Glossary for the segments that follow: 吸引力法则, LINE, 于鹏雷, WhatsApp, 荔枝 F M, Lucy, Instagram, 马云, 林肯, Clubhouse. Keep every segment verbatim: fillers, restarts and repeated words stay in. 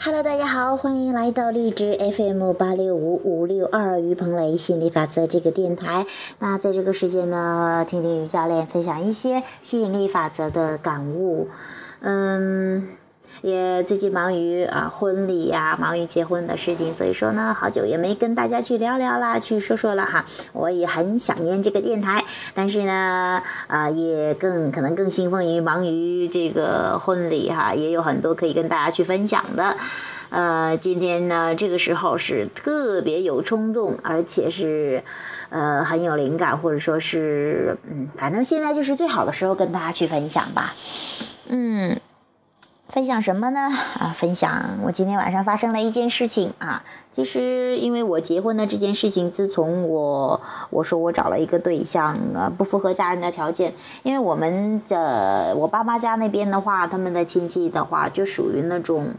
Hello， 大家好，欢迎来到荔枝 F M 八六五五六二于鹏雷心理法则这个电台。那在这个时间呢，听听于教练分享一些吸引力法则的感悟。嗯，也最近忙于啊婚礼呀、啊，忙于结婚的事情，所以说呢，好久也没跟大家去聊聊啦，去说说了哈。我也很想念这个电台，但是呢，啊，也更可能更兴奋于忙于这个婚礼哈，也有很多可以跟大家去分享的。呃，今天呢，这个时候是特别有冲动，而且是，呃，很有灵感，或者说是，嗯，反正现在就是最好的时候跟大家去分享吧。嗯，分享什么呢？啊，分享我今天晚上发生了一件事情啊。其实因为我结婚的这件事情，自从我我说我找了一个对象，呃，不符合家人的条件，因为我们的我爸妈家那边的话，他们的亲戚的话，就属于那种。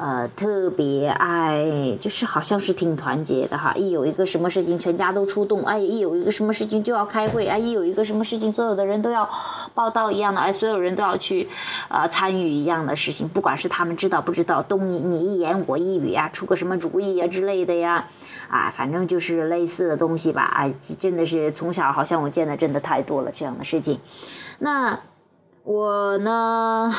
呃，特别爱，就是好像是挺团结的哈。一有一个什么事情，全家都出动；哎，一有一个什么事情就要开会；哎，一有一个什么事情，所有的人都要报道一样的，哎，所有人都要去啊、呃、参与一样的事情，不管是他们知道不知道，都你你一言我一语呀、啊，出个什么主意呀、啊、之类的呀，啊，反正就是类似的东西吧。哎，真的是从小好像我见的真的太多了这样的事情。那我呢？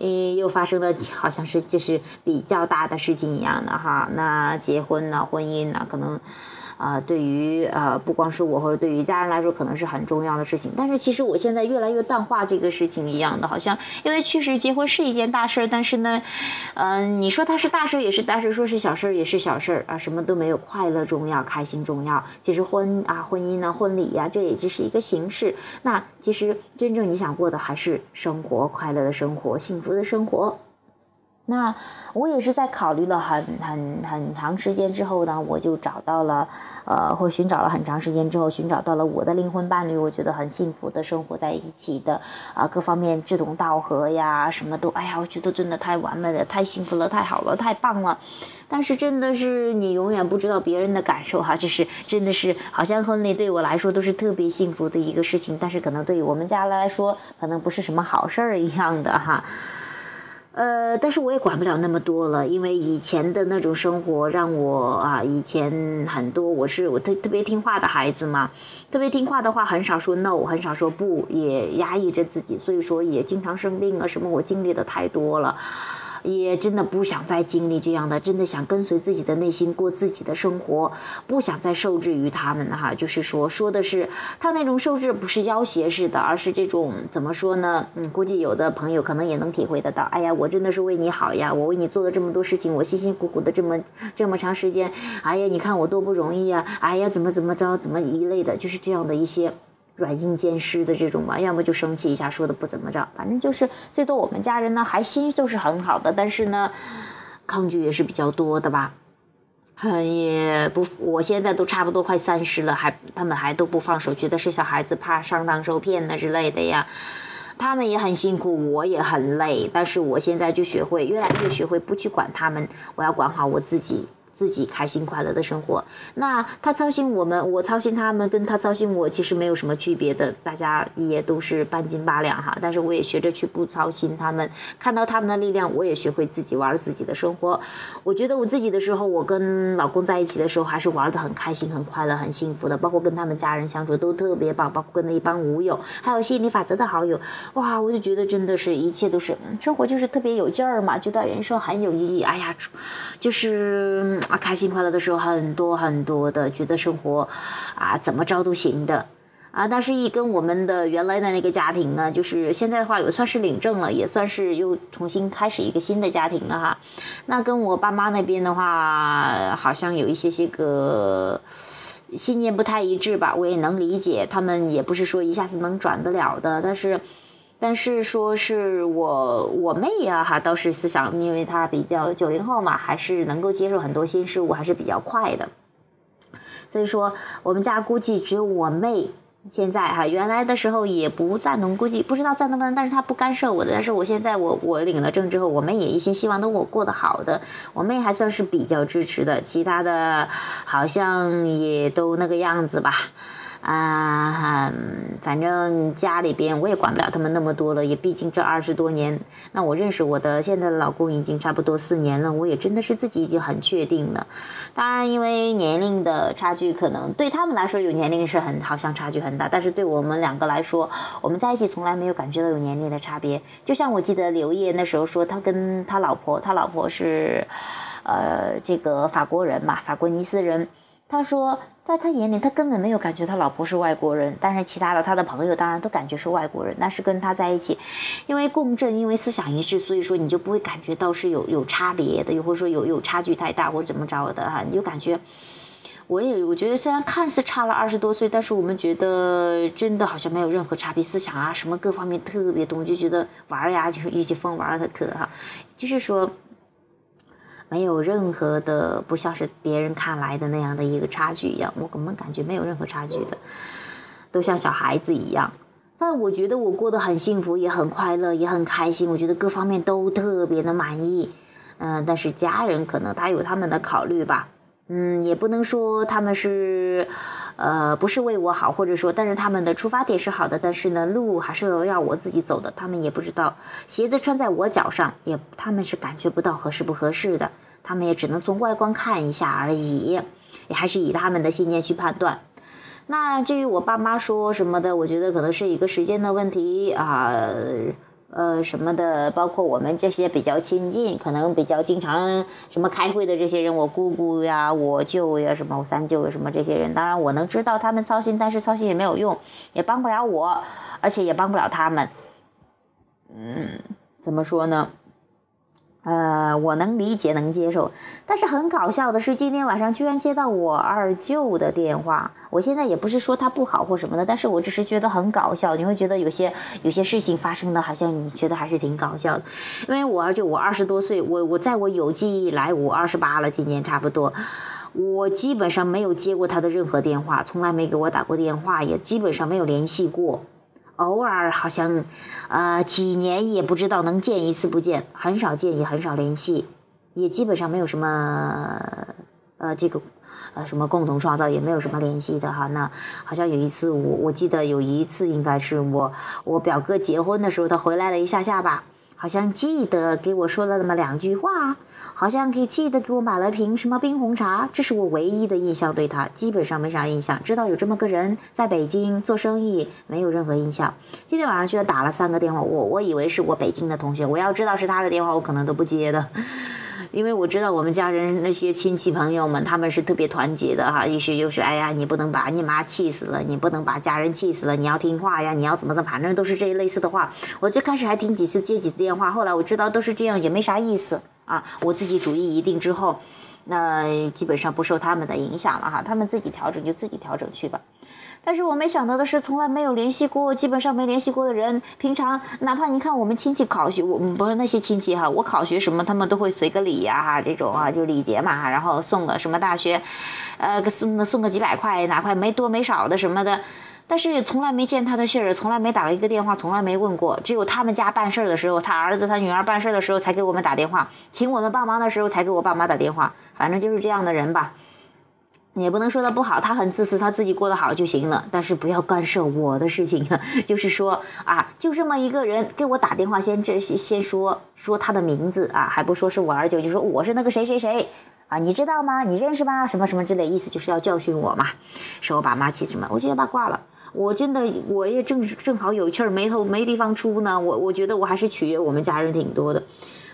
嗯，又发生了，好像是就是比较大的事情一样的哈。那结婚呢，婚姻呢，可能，呃，对于呃，不光是我或者对于家人来说，可能是很重要的事情。但是其实我现在越来越淡化这个事情一样的，好像因为确实结婚是一件大事，但是呢，嗯、呃，你说它是大事也是大事，说是小事也是小事啊，什么都没有，快乐重要，开心重要。其实婚啊，婚姻呢、啊，婚礼呀、啊，这也只是一个形式。那其实真正你想过的还是生活，快乐的生活，幸福的生活。那我也是在考虑了很很很长时间之后呢，我就找到了呃或寻找了很长时间之后寻找到了我的灵魂伴侣，我觉得很幸福的生活在一起的啊、呃、各方面志同道合呀，什么都哎呀，我觉得真的太完美了，太幸福了，太好了，太棒了。但是真的是你永远不知道别人的感受哈，这是真的是好像婚礼对我来说都是特别幸福的一个事情，但是可能对于我们家来说可能不是什么好事儿一样的哈。呃，但是我也管不了那么多了，因为以前的那种生活让我啊，以前很多我是我特特别听话的孩子嘛，特别听话的话很少说 no， 很少说不，也压抑着自己，所以说也经常生病啊什么，我经历的太多了，也真的不想再经历这样的，真的想跟随自己的内心过自己的生活，不想再受制于他们哈。就是说，说的是他那种受制不是要挟式的，而是这种怎么说呢？嗯，估计有的朋友可能也能体会得到。哎呀，我真的是为你好呀，我为你做了这么多事情，我辛辛苦苦的这么这么长时间，哎呀，你看我多不容易呀，哎呀，怎么怎么着，怎么一类的，就是这样的一些。软硬兼施的这种嘛，要么就生气一下，说的不怎么着，反正就是最多我们家人呢还心就是很好的，但是呢抗拒也是比较多的吧。嗯，也不，我现在都差不多快三十了，还他们还都不放手，觉得是小孩子怕上当受骗的之类的呀。他们也很辛苦，我也很累，但是我现在就学会越来越学会不去管他们，我要管好我自己。自己开心快乐的生活，那他操心我们，我操心他们，跟他操心我其实没有什么区别的，大家也都是半斤八两哈。但是我也学着去不操心他们，看到他们的力量，我也学会自己玩自己的生活。我觉得我自己的时候，我跟老公在一起的时候，还是玩得很开心、很快乐、很幸福的，包括跟他们家人相处都特别棒，包括跟那一帮舞友，还有吸引力法则的好友，哇，我就觉得真的是一切都是、嗯、生活就是特别有劲儿嘛，觉得人生很有意义。哎呀，就是。啊，开心快乐的时候很多很多的，觉得生活啊怎么着都行的啊，但是一跟我们的原来的那个家庭呢，就是现在的话也算是领证了，也算是又重新开始一个新的家庭了哈。那跟我爸妈那边的话，好像有一些些个信念不太一致吧，我也能理解，他们也不是说一下子能转得了的，但是。但是说是我我妹呀、啊、哈，倒是思想，因为她比较九零后嘛，还是能够接受很多新事物，还是比较快的。所以说，我们家估计只有我妹现在哈，原来的时候也不赞同，估计不知道赞同不赞同，但是她不干涉我的。但是我现在我我领了证之后，我妹也一心希望等我过得好的，我妹还算是比较支持的，其他的好像也都那个样子吧。啊、嗯，反正家里边我也管不了他们那么多了，也毕竟这二十多年，那我认识我的现在的老公已经差不多四年了，我也真的是自己已经很确定了。当然因为年龄的差距，可能对他们来说有年龄是很好像差距很大，但是对我们两个来说，我们在一起从来没有感觉到有年龄的差别。就像我记得刘烨那时候说，他跟他老婆，他老婆是呃这个法国人嘛，法国尼斯人，他说在他眼里，他根本没有感觉他老婆是外国人，但是其他的他的朋友当然都感觉是外国人，那是跟他在一起，因为共振，因为思想一致，所以说你就不会感觉到是有有差别的，又或者说有有差距太大或者怎么着的哈，你就感觉，我也我觉得虽然看似差了二十多岁，但是我们觉得真的好像没有任何差别，思想啊什么各方面特别懂，就觉得玩呀就是一起疯玩的可哈，就是说。没有任何的，不像是别人看来的那样的一个差距一样，我根本感觉没有任何差距的，都像小孩子一样。但我觉得我过得很幸福，也很快乐，也很开心，我觉得各方面都特别的满意。嗯、呃，但是家人可能他有他们的考虑吧，嗯，也不能说他们是，呃，不是为我好，或者说，但是他们的出发点是好的，但是呢，路还是要我自己走的，他们也不知道，鞋子穿在我脚上，也他们是感觉不到合适不合适的。他们也只能从外观看一下而已，也还是以他们的信念去判断。那至于我爸妈说什么的，我觉得可能是一个时间的问题啊，呃, 呃什么的，包括我们这些比较亲近，可能比较经常什么开会的这些人，我姑姑呀，我舅呀，什么我三舅呀，什么这些人，当然我能知道他们操心，但是操心也没有用，也帮不了我，而且也帮不了他们。嗯，怎么说呢？呃，我能理解能接受，但是很搞笑的是，今天晚上居然接到我二舅的电话。我现在也不是说他不好或什么的，但是我只是觉得很搞笑。你会觉得有些有些事情发生的，好像你觉得还是挺搞笑的。因为我二舅，我二十多岁，我我在我有记忆以来，我二十八了，今年差不多。我基本上没有接过他的任何电话，从来没给我打过电话，也基本上没有联系过。偶尔好像，呃，几年也不知道能见一次不见，很少见也很少联系，也基本上没有什么，呃，这个，呃，什么共同创造也没有什么联系的哈。那好像有一次我我记得有一次应该是我我表哥结婚的时候，他回来了一下下吧，好像记得给我说了那么两句话，好像给记得给我买了瓶什么冰红茶，这是我唯一的印象，对他基本上没啥印象，知道有这么个人在北京做生意，没有任何印象。今天晚上居然打了三个电话，我我以为是我北京的同学，我要知道是他的电话我可能都不接的，因为我知道我们家人那些亲戚朋友们他们是特别团结的哈，也许就是哎呀你不能把你妈气死了，你不能把家人气死了，你要听话呀，你要怎么怎么，反正都是这一类似的话。我最开始还听几次接几次电话，后来我知道都是这样也没啥意思啊，我自己主意一定之后，那基本上不受他们的影响了哈，他们自己调整就自己调整去吧。但是我没想到的是，从来没有联系过，基本上没联系过的人，平常哪怕你看我们亲戚考学，我们不是那些亲戚哈，我考学什么，他们都会随个礼呀、啊、哈，这种啊就礼节嘛，然后送个什么大学，呃，送个送个几百块哪块没多没少的什么的。但是从来没见他的信儿，从来没打过一个电话，从来没问过。只有他们家办事的时候，他儿子、他女儿办事的时候才给我们打电话，请我们帮忙的时候才给我爸妈打电话。反正就是这样的人吧，也不能说他不好，他很自私，他自己过得好就行了。但是不要干涉我的事情，就是说啊，就这么一个人给我打电话先，先这先说说他的名字啊，还不说是我二舅，就说我是那个谁谁谁。啊，你知道吗？你认识吗？什么什么之类，意思就是要教训我嘛，说我爸妈气什么，我觉得八卦了。我真的我也正正好有气儿没头没地方出呢，我我觉得我还是取悦我们家人挺多的。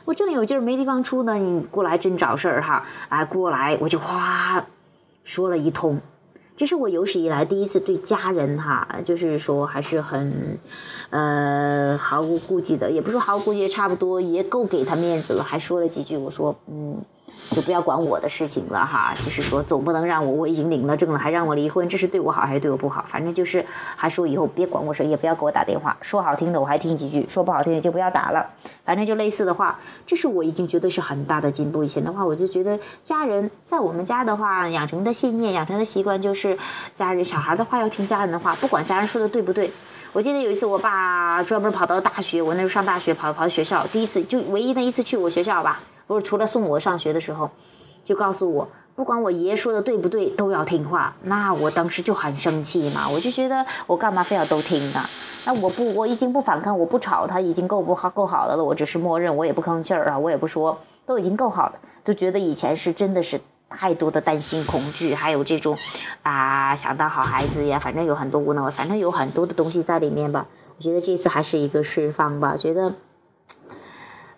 我正有劲儿没地方出呢，你过来真找事儿哈！啊，过来我就哗说了一通。这是我有史以来第一次对家人哈，就是说还是很，呃，毫无顾忌的，也不是毫无顾忌，差不多也够给他面子了，还说了几句，我说嗯。就不要管我的事情了哈，就是说总不能让我我已经领了证了还让我离婚，这是对我好还是对我不好？反正就是还说以后别管我事，也不要给我打电话，说好听的我还听几句，说不好听的就不要打了，反正就类似的话。这是我已经觉得是很大的进步，以前的话我就觉得家人在我们家的话养成的信念养成的习惯就是家人小孩的话要听家人的话，不管家人说的对不对。我记得有一次我爸专门跑到大学，我那时候上大学跑跑到学校，第一次就唯一那一次去我学校吧，不是除了送我上学的时候，就告诉我不管我爷爷说的对不对都要听话。那我当时就很生气嘛，我就觉得我干嘛非要都听啊，那我不我已经不反抗，我不吵他已经够不好够好的了，我只是默认，我也不吭气儿啊，我也不说，都已经够好了。就觉得以前是真的是太多的担心恐惧，还有这种啊想当好孩子呀，反正有很多无能，反正有很多的东西在里面吧。我觉得这次还是一个释放吧，觉得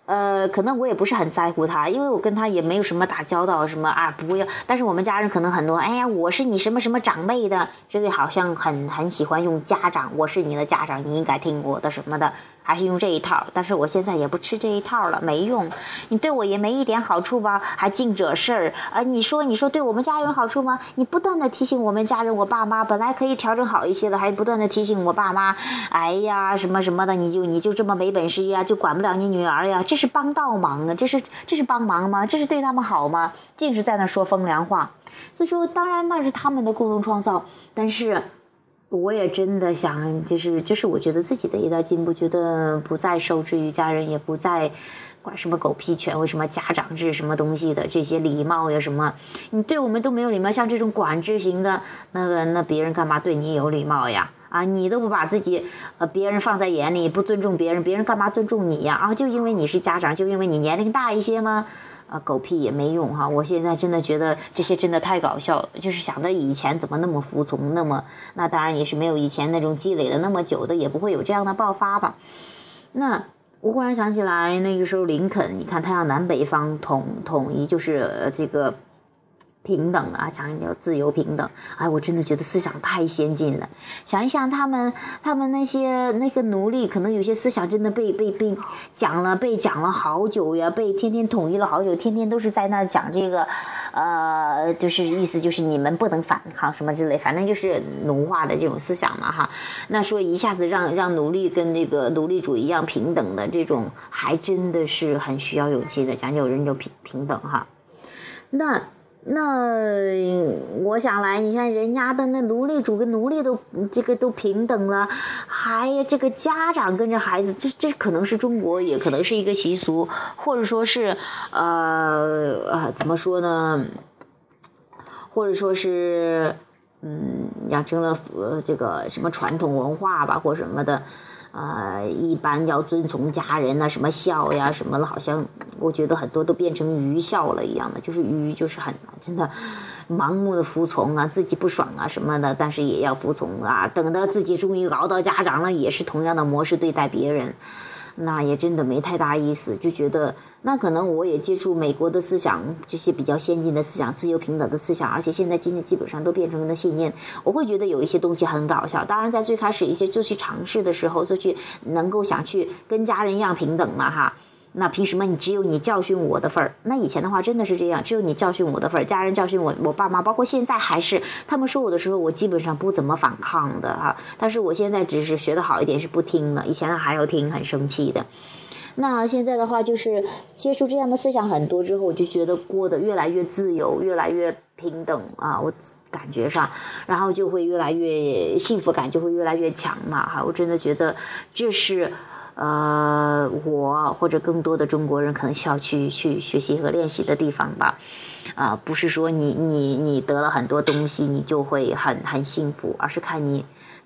呃，可能我也不是很在乎他，因为我跟他也没有什么打交道什么啊，不要。但是我们家人可能很多，哎呀，我是你什么什么长辈的，这个好像很很喜欢用家长，我是你的家长，你应该听我的什么的，还是用这一套。但是我现在也不吃这一套了，没用，你对我也没一点好处吧，还净惹事儿啊！你说你说对我们家人有好处吗？你不断的提醒我们家人，我爸妈本来可以调整好一些了，还不断的提醒我爸妈，哎呀什么什么的，你就你就这么没本事呀，就管不了你女儿呀，这。这是帮倒忙啊，这是这是帮忙吗？这是对他们好吗？尽是在那说风凉话。所以说当然那是他们的共同创造，但是我也真的想就是就是我觉得自己的一代进步，觉得不再受制于家人，也不再管什么狗屁权威什么家长制什么东西的这些礼貌呀什么，你对我们都没有礼貌，像这种管制型的那个，那别人干嘛对你有礼貌呀？啊，你都不把自己呃别人放在眼里，不尊重别人，别人干嘛尊重你呀？啊，就因为你是家长，就因为你年龄大一些吗？啊，狗屁也没用哈、啊！我现在真的觉得这些真的太搞笑了，就是想着以前怎么那么服从，那么那当然也是没有以前那种积累了那么久的，也不会有这样的爆发吧。那我忽然想起来，那个时候林肯，你看他让南北方统统一，就是这个。平等啊，讲叫自由平等。哎，我真的觉得思想太先进了。想一想，他们他们那些那个奴隶，可能有些思想真的被被被讲了，被讲了好久呀，被天天统一了好久，天天都是在那儿讲这个，呃，就是意思就是你们不能反抗什么之类，反正就是奴化的这种思想嘛哈。那说一下子让让奴隶跟这个奴隶主一样平等的这种，还真的是很需要勇气的，讲究人就平平等哈。那。那我想来，你看人家的那奴隶主跟奴隶都这个都平等了，还这个家长跟着孩子，这这可能是中国，也可能是一个习俗，或者说是呃呃怎么说呢？或者说是嗯养成了呃这个什么传统文化吧，或什么的。呃，一般要遵从家人啊，什么孝呀，什么的，好像我觉得很多都变成愚孝了一样的，就是愚，就是很真的盲目的服从啊，自己不爽啊什么的，但是也要服从啊。等到自己终于熬到家长了，也是同样的模式对待别人，那也真的没太大意思。就觉得那可能我也接触美国的思想，这些比较先进的思想，自由平等的思想，而且现在今天基本上都变成了信念。我会觉得有一些东西很搞笑。当然在最开始一些就去尝试的时候，就去能够想去跟家人一样平等嘛哈，那凭什么你只有你教训我的份儿？那以前的话真的是这样，只有你教训我的份儿，家人教训我，我爸妈包括现在还是，他们说我的时候，我基本上不怎么反抗的哈。但是我现在只是学得好一点，是不听了，以前还要听，很生气的。那现在的话，就是接触这样的思想很多之后，我就觉得过得越来越自由，越来越平等啊，我感觉上，然后就会越来越幸福感就会越来越强嘛哈。我真的觉得这是。呃，我或者更多的中国人可能需要去去学习和练习的地方吧，啊、呃，不是说你你你得了很多东西你就会很很幸福，而是看你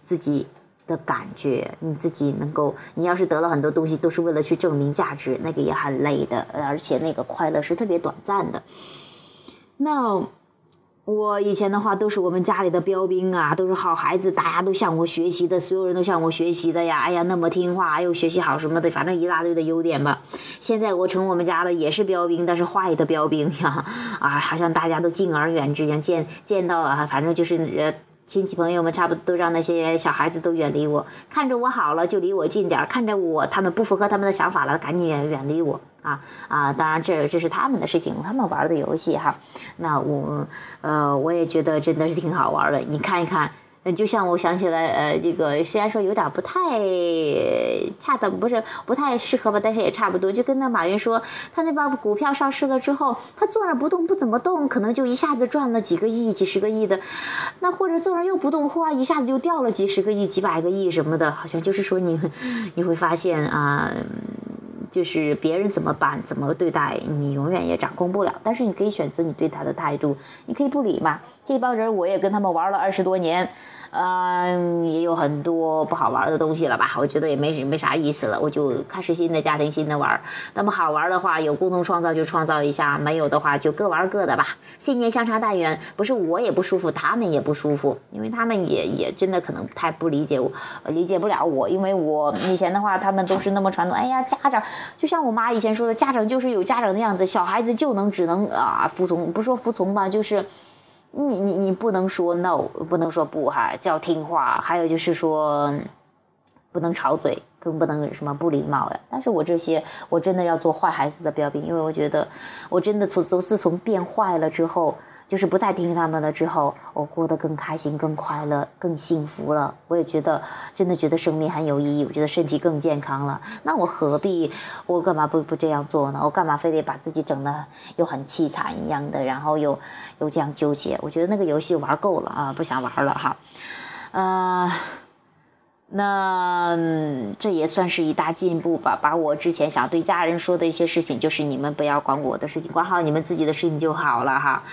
自己的感觉，你自己能够，你要是得了很多东西都是为了去证明价值，那个也很累的，而且那个快乐是特别短暂的。那我以前的话都是我们家里的标兵啊，都是好孩子，大家都向我学习的，所有人都向我学习的呀，哎呀那么听话又学习好什么的，反正一大堆的优点吧。现在我成我们家的也是标兵，但是坏的标兵呀，啊好像大家都敬而远之一样，见见到了反正就是呃亲戚朋友们差不多都让那些小孩子都远离我，看着我好了就离我近点，看着我他们不符合他们的想法了赶紧远远离我啊啊！当然这这是他们的事情，他们玩的游戏哈。那我呃我也觉得真的是挺好玩的，你看一看，就像我想起来呃这个虽然说有点不太恰当，不是不太适合吧，但是也差不多，就跟那马云说他那把股票上市了之后，他坐那不动不怎么动，可能就一下子赚了几个亿几十个亿的，那或者坐那又不动，哗一下子就掉了几十个亿几百个亿什么的，好像就是说你你会发现啊、呃、就是别人怎么把怎么对待你永远也掌控不了，但是你可以选择你对他的态度，你可以不理嘛。这帮人我也跟他们玩了二十多年，嗯、呃，也有很多不好玩的东西了吧，我觉得也没没啥意思了，我就开始新的家庭新的玩。那么好玩的话有共同创造就创造一下，没有的话就各玩各的吧，信念相差太远，不是我也不舒服他们也不舒服，因为他们也也真的可能太不理解我，理解不了我，因为我以前的话他们都是那么传统，哎呀家长就像我妈以前说的，家长就是有家长的样子，小孩子就能只能啊服从，不说服从吧，就是你你你不能说 no， 不能说不哈，叫听话，还有就是说不能吵嘴，更不能什么不礼貌呀。但是我这些我真的要做坏孩子的标兵，因为我觉得我真的从自从变坏了之后，就是不再听他们了之后，我过得更开心更快乐更幸福了，我也觉得真的觉得生命很有意义，我觉得身体更健康了，那我何必我干嘛不不这样做呢？我干嘛非得把自己整得又很凄惨一样的，然后又又这样纠结，我觉得那个游戏玩够了啊，不想玩了哈。呃那、嗯、这也算是一大进步吧，把我之前想对家人说的一些事情，就是你们不要管我的事情，管好你们自己的事情就好了哈，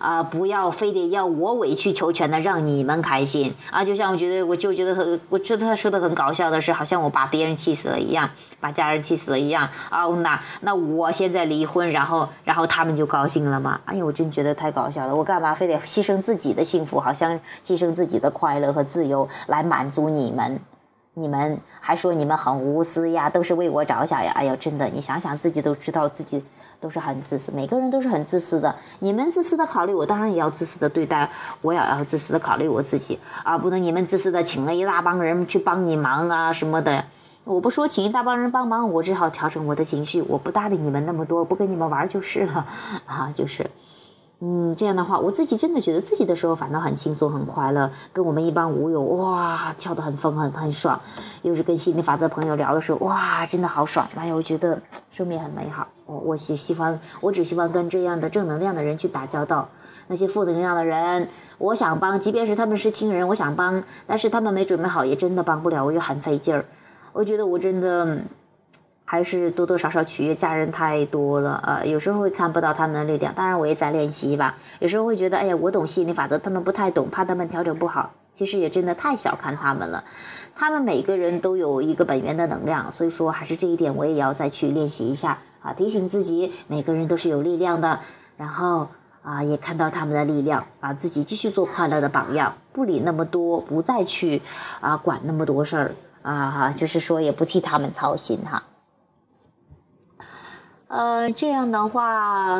啊、呃，不要非得要我委曲求全的让你们开心啊！就像我觉得，我就觉得很，我觉得他说的很搞笑的是，好像我把别人气死了一样，把家人气死了一样啊！那那我现在离婚，然后然后他们就高兴了吗？哎呀，我真觉得太搞笑了，我干嘛非得牺牲自己的幸福，好像牺牲自己的快乐和自由来满足你们？你们还说你们很无私呀，都是为我着想呀，哎呀真的，你想想自己都知道自己都是很自私，每个人都是很自私的，你们自私的考虑我，当然也要自私的对待，我也要自私的考虑我自己啊，不能你们自私的请了一大帮人去帮你忙啊什么的，我不说请一大帮人帮忙，我只好调整我的情绪，我不搭理你们那么多，不跟你们玩就是了啊，就是嗯，这样的话，我自己真的觉得自己的时候反倒很轻松很快乐，跟我们一帮舞友哇跳得很疯很很爽，又是跟心理法则朋友聊的时候哇真的好爽，哎呀我觉得生命很美好，我我只喜欢我只喜欢跟这样的正能量的人去打交道，那些负能量的人我想帮，即便是他们是亲人我想帮，但是他们没准备好也真的帮不了，我就很费劲儿，我觉得我真的还是多多少少取悦家人太多了，呃，有时候会看不到他们的力量，当然我也在练习吧，有时候会觉得哎呀我懂心理法则，他们不太懂，怕他们调整不好，其实也真的太小看他们了，他们每个人都有一个本源的能量，所以说还是这一点我也要再去练习一下啊，提醒自己每个人都是有力量的，然后啊也看到他们的力量，把自己继续做快乐的榜样，不理那么多，不再去啊管那么多事儿啊，就是说也不替他们操心哈。呃，这样的话，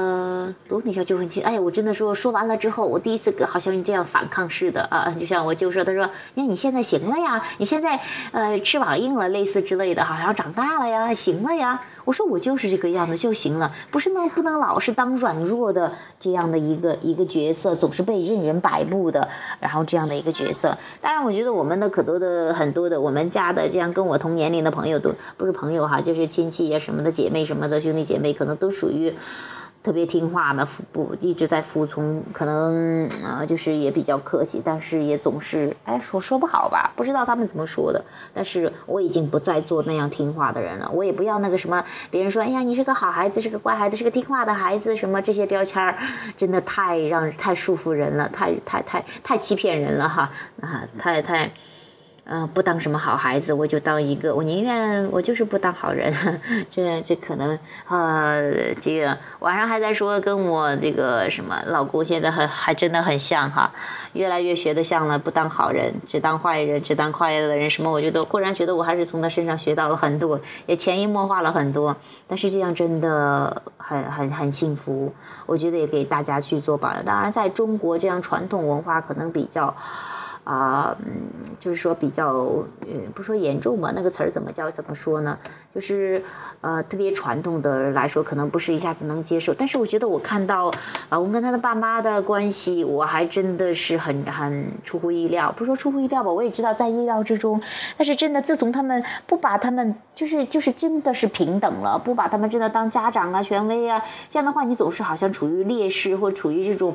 读一下就很清。哎呀，我真的说说完了之后，我第一次好像这样反抗似的啊，就像我就说，他说，那你现在行了呀，你现在呃翅膀硬了，类似之类的，好像长大了呀，行了呀。我说我就是这个样子就行了，不是能不能老是当软弱的这样的一个一个角色，总是被任人摆布的，然后这样的一个角色。当然，我觉得我们的可多的很多的我们家的这样跟我同年龄的朋友都不是朋友哈，就是亲戚呀什么的，姐妹什么的，兄弟姐妹可能都属于特别听话的，不一直在服从，可能啊、呃、就是也比较客气，但是也总是哎说说不好吧，不知道他们怎么说的。但是我已经不再做那样听话的人了，我也不要那个什么别人说哎呀你是个好孩子，是个乖孩子，是个听话的孩子什么这些标签，真的太让太束缚人了，太太太太欺骗人了哈啊，太太。嗯、呃，不当什么好孩子，我就当一个，我宁愿我就是不当好人，呵呵这这可能呃，这个晚上还在说跟我这个什么老公现在很还真的很像哈，越来越学得像了，不当好人，只当坏人，只当快乐的人什么，我觉得忽然觉得我还是从他身上学到了很多，也潜移默化了很多，但是这样真的很很很幸福，我觉得也给大家去做榜样。当然，在中国这样传统文化可能比较。啊、嗯，就是说比较，嗯，不说严重吧，那个词儿怎么叫怎么说呢？就是，呃，特别传统的来说，可能不是一下子能接受。但是我觉得我看到，啊、呃，我跟他的爸妈的关系，我还真的是很很出乎意料，不说出乎意料吧，我也知道在意料之中。但是真的，自从他们不把他们，就是就是真的是平等了，不把他们真的当家长啊、权威啊，这样的话，你总是好像处于劣势或处于这种。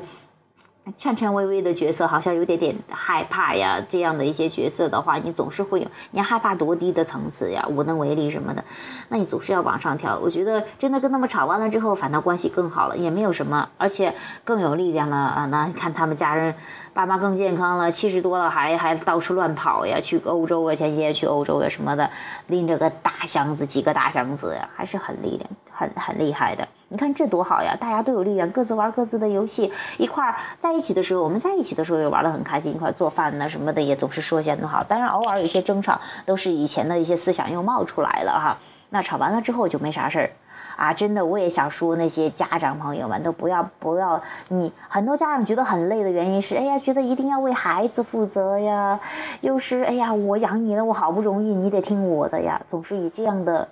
颤颤巍巍的角色，好像有点点害怕呀，这样的一些角色的话，你总是会有，你害怕多低的层次呀，无能为力什么的，那你总是要往上跳。我觉得真的跟他们吵完了之后，反倒关系更好了，也没有什么，而且更有力量了啊！那你看他们家人，爸妈更健康了，七十多了还还到处乱跑呀，去欧洲啊，前几天去欧洲啊什么的，拎着个大箱子，几个大箱子呀，还是很力量，很很厉害的。你看这多好呀，大家都有力量，各自玩各自的游戏，一块儿在一起的时候，我们在一起的时候也玩得很开心，一块做饭呢、啊、什么的也总是说些很好。当然偶尔有些争吵，都是以前的一些思想又冒出来了哈。那吵完了之后就没啥事儿啊，真的我也想说那些家长朋友们都不要不要，你很多家长觉得很累的原因是，哎呀，觉得一定要为孩子负责呀，又是哎呀我养你了，我好不容易，你得听我的呀，总是以这样的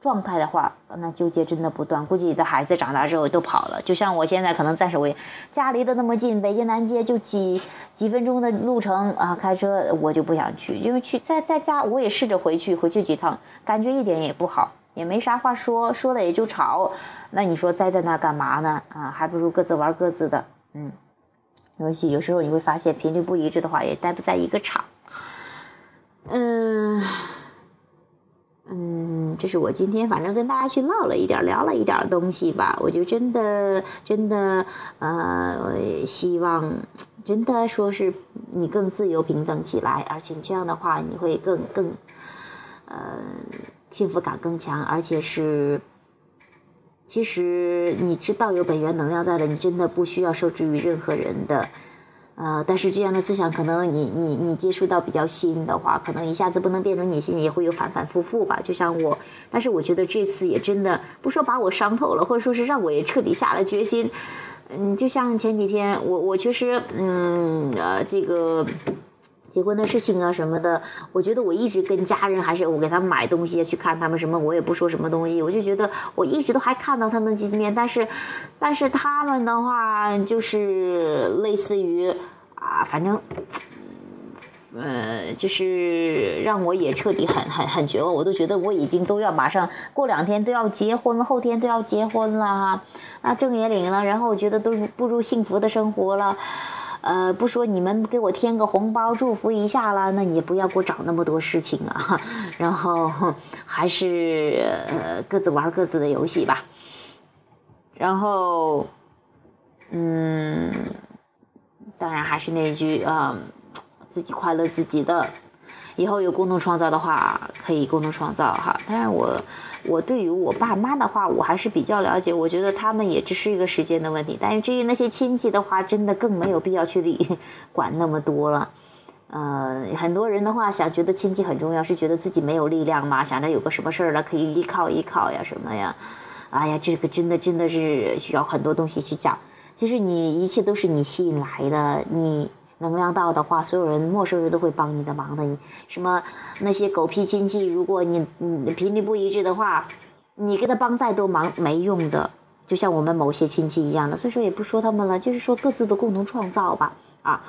状态的话，那纠结真的不断，估计你的孩子长大之后都跑了。就像我现在可能暂时我也家离得那么近，北京南街就几几分钟的路程啊，开车我就不想去，因为去在在家我也试着回去回去几趟，感觉一点也不好，也没啥话说，说了也就吵，那你说待在那干嘛呢啊？还不如各自玩各自的，嗯，尤其有时候你会发现频率不一致的话，也待不在一个场，嗯。嗯，这是我今天反正跟大家去唠了一点，聊了一点东西吧。我就真的真的呃，希望真的说是你更自由平等起来，而且这样的话你会更更呃幸福感更强，而且是其实你知道有本源能量在了，你真的不需要受制于任何人的。呃，但是这样的思想可能你你你接触到比较新的话，可能一下子不能变成你心里也会有反反复复吧，就像我。但是我觉得这次也真的不说把我伤透了，或者说是让我也彻底下了决心。嗯，就像前几天我我确实嗯呃这个结婚的事情啊什么的，我觉得我一直跟家人还是我给他们买东西去看他们什么，我也不说什么东西，我就觉得我一直都还看到他们几面，但是但是他们的话就是类似于啊，反正呃就是让我也彻底很很很绝望，我都觉得我已经都要马上过两天都要结婚了，后天都要结婚了，那证也领了，然后我觉得都步入幸福的生活了。呃，不说你们给我添个红包祝福一下啦，那你也不要给我找那么多事情啊。然后还是呃各自玩各自的游戏吧。然后，嗯，当然还是那句啊、嗯，自己快乐自己的。以后有共同创造的话，可以共同创造哈。当然我，我对于我爸妈的话，我还是比较了解。我觉得他们也只是一个时间的问题。但是至于那些亲戚的话，真的更没有必要去理管那么多了。呃，很多人的话想觉得亲戚很重要，是觉得自己没有力量嘛，想着有个什么事儿了可以依靠依靠呀什么呀。哎呀，这个真的真的是需要很多东西去讲。其实你一切都是你吸引来的，你。能量到的话，所有人陌生人都会帮你的忙的。什么那些狗屁亲戚，如果你你频率不一致的话，你给他帮再多忙没用的，就像我们某些亲戚一样的。所以说也不说他们了，就是说各自的共同创造吧。啊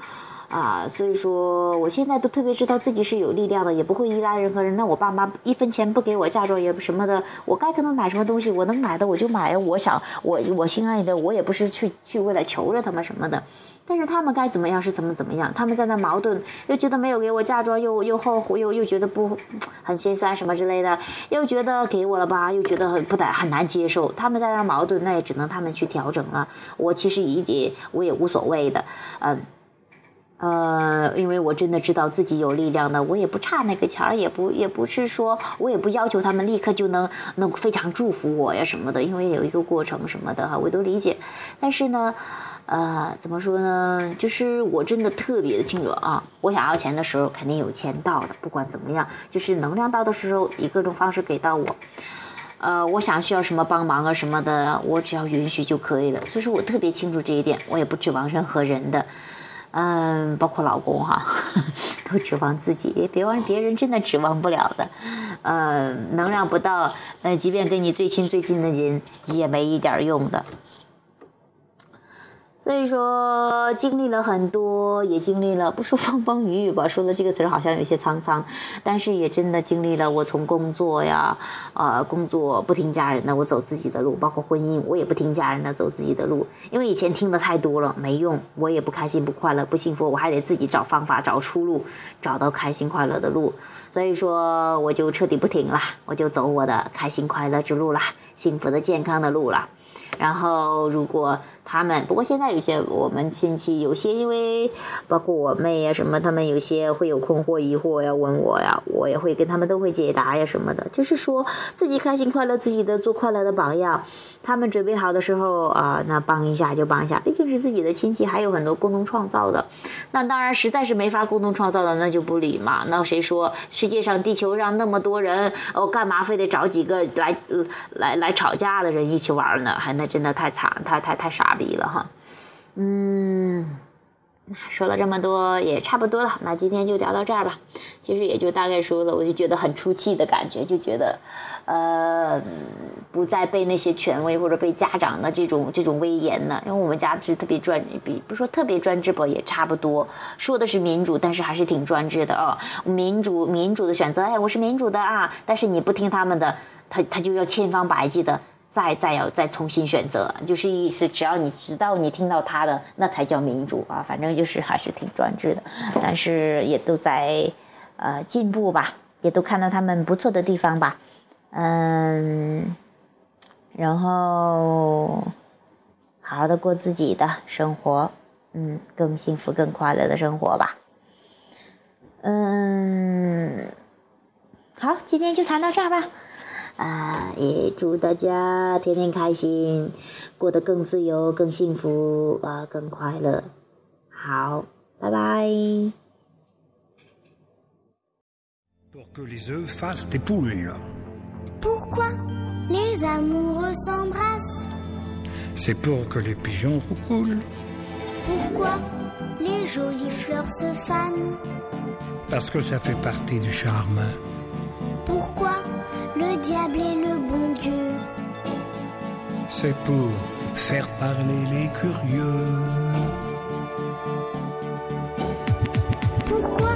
啊，所以说我现在都特别知道自己是有力量的，也不会依赖任何人。那我爸妈一分钱不给我嫁妆也什么的，我该可能买什么东西，我能买的我就买。我想我我心爱的，我也不是去去为了求着他们什么的。但是他们该怎么样是怎么怎么样，他们在那矛盾，又觉得没有给我嫁妆，又又后悔，又又觉得不很心酸什么之类的，又觉得给我了吧，又觉得很不难很难接受，他们在那矛盾，那也只能他们去调整了。我其实一点我也无所谓的，嗯。呃，因为我真的知道自己有力量的，我也不差那个钱儿，也不也不是说我也不要求他们立刻就能能非常祝福我呀什么的，因为有一个过程什么的哈，我都理解。但是呢，呃，怎么说呢？就是我真的特别的清楚啊，我想要钱的时候肯定有钱到的，不管怎么样，就是能量到的时候以各种方式给到我。呃，我想需要什么帮忙啊什么的，我只要允许就可以了。所以说我特别清楚这一点，我也不指望任何人的。嗯，包括老公哈，都指望自己，别忘别人真的指望不了的。呃，能量不到，呃，即便跟你最亲最近的人也没一点用的。所以说经历了很多，也经历了不说风风雨雨吧，说的这个词好像有些沧桑，但是也真的经历了我从工作呀啊、呃、工作不听家人的，我走自己的路，包括婚姻我也不听家人的，走自己的路，因为以前听的太多了没用，我也不开心不快乐不幸福，我还得自己找方法找出路，找到开心快乐的路。所以说我就彻底不听了，我就走我的开心快乐之路啦，幸福的健康的路啦。然后如果他们，不过现在有些我们亲戚有些，因为包括我妹呀什么，他们有些会有困惑疑惑要问我呀，我也会跟他们都会解答呀什么的，就是说自己开心快乐，自己的做快乐的榜样，他们准备好的时候啊、呃，那帮一下就帮一下，毕竟是自己的亲戚，还有很多共同创造的，那当然实在是没法共同创造的那就不理嘛，那谁说世界上地球上那么多人，我、哦、干嘛非得找几个来、呃、来来吵架的人一起玩呢，还那真的太惨太太太傻离了哈。嗯，说了这么多也差不多了，那今天就聊到这儿吧。其实也就大概说了，我就觉得很出气的感觉，就觉得呃不再被那些权威或者被家长的这种这种威严呢，因为我们家是特别专比不说特别专制吧，也差不多说的是民主，但是还是挺专制的啊、哦。民主民主的选择，哎我是民主的啊，但是你不听他们的，他他就要千方百计的再再要再重新选择，就是意思只要你知道你听到他的那才叫民主啊，反正就是还是挺专制的，但是也都在呃进步吧，也都看到他们不错的地方吧。嗯，然后好好的过自己的生活，嗯，更幸福更快乐的生活吧。嗯，好，今天就谈到这儿吧。啊，也祝大家天天开心，过得更自由更幸福啊，更快乐。好，拜拜。Pour que les œufs fassent des poules. Pourquoi les amoureux s'embrassent? C'est pour que les pigeons roucoulent. Pourquoi les jolies fleurs se fanent? Parce que ça fait partie du charme. Pourquoi le diable et le bon Dieu? C'est pour faire parler les curieux. Pourquoi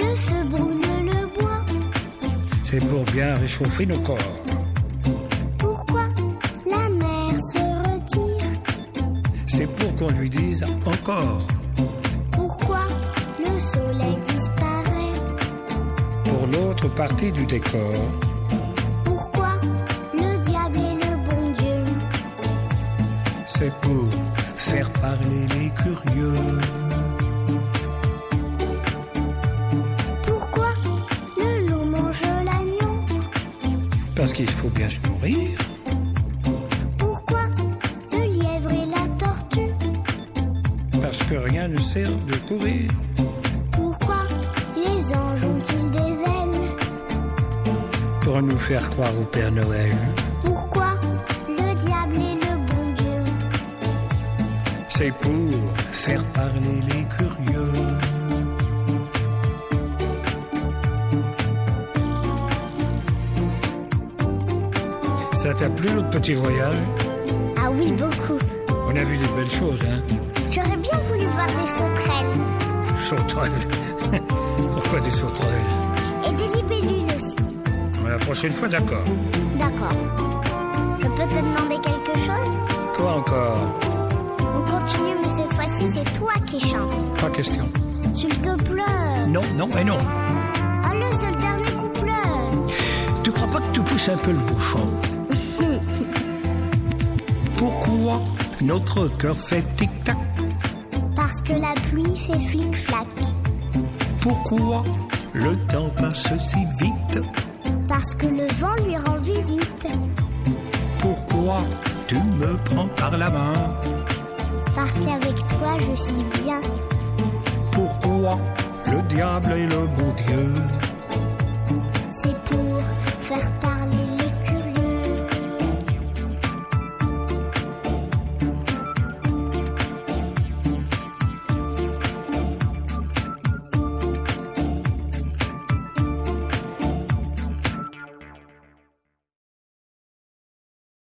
le feu brûle le bois? C'est pour bien réchauffer nos corps. Pourquoi la mer se retire? C'est pour qu'on lui dise encore. Pourquoi le soleil disparaît? Pour l'autre partie du décor. C'est pour faire parler les curieux. Pourquoi le loup mange l'agneau? Parce qu'il faut bien se nourrir. Pourquoi le lièvre et la tortue? Parce que rien ne sert de courir. Pourquoi les anges ont-ils des ailes? Pour nous faire croire au Père Noël. C'est pour faire parler les curieux. Ça t'a plu notre petit voyage? Ah oui, beaucoup. On a vu des belles choses, hein? J'aurais bien voulu voir des sauterelles. Sauterelles? Pourquoi des sauterelles? Et des libellules aussi. La prochaine fois, d'accord. D'accord. Je peux te demander quelque chose? Quoi encore? Continue, mais cette fois-ci, c'est toi qui chantes. Pas question. S'il te plaît. Non, non et non. Allez, c'est le dernier couplet. Tu crois pas que tu pousses un peu le bouchon? Pourquoi notre cœur fait tic-tac? Parce que la pluie fait flic-flac. Pourquoi le temps passe si vite? Parce que le vent lui rend visite. Pourquoi tu me prends par la main? Parce qu'avec toi je suis bien. Pourquoi le diable et le bon Dieu?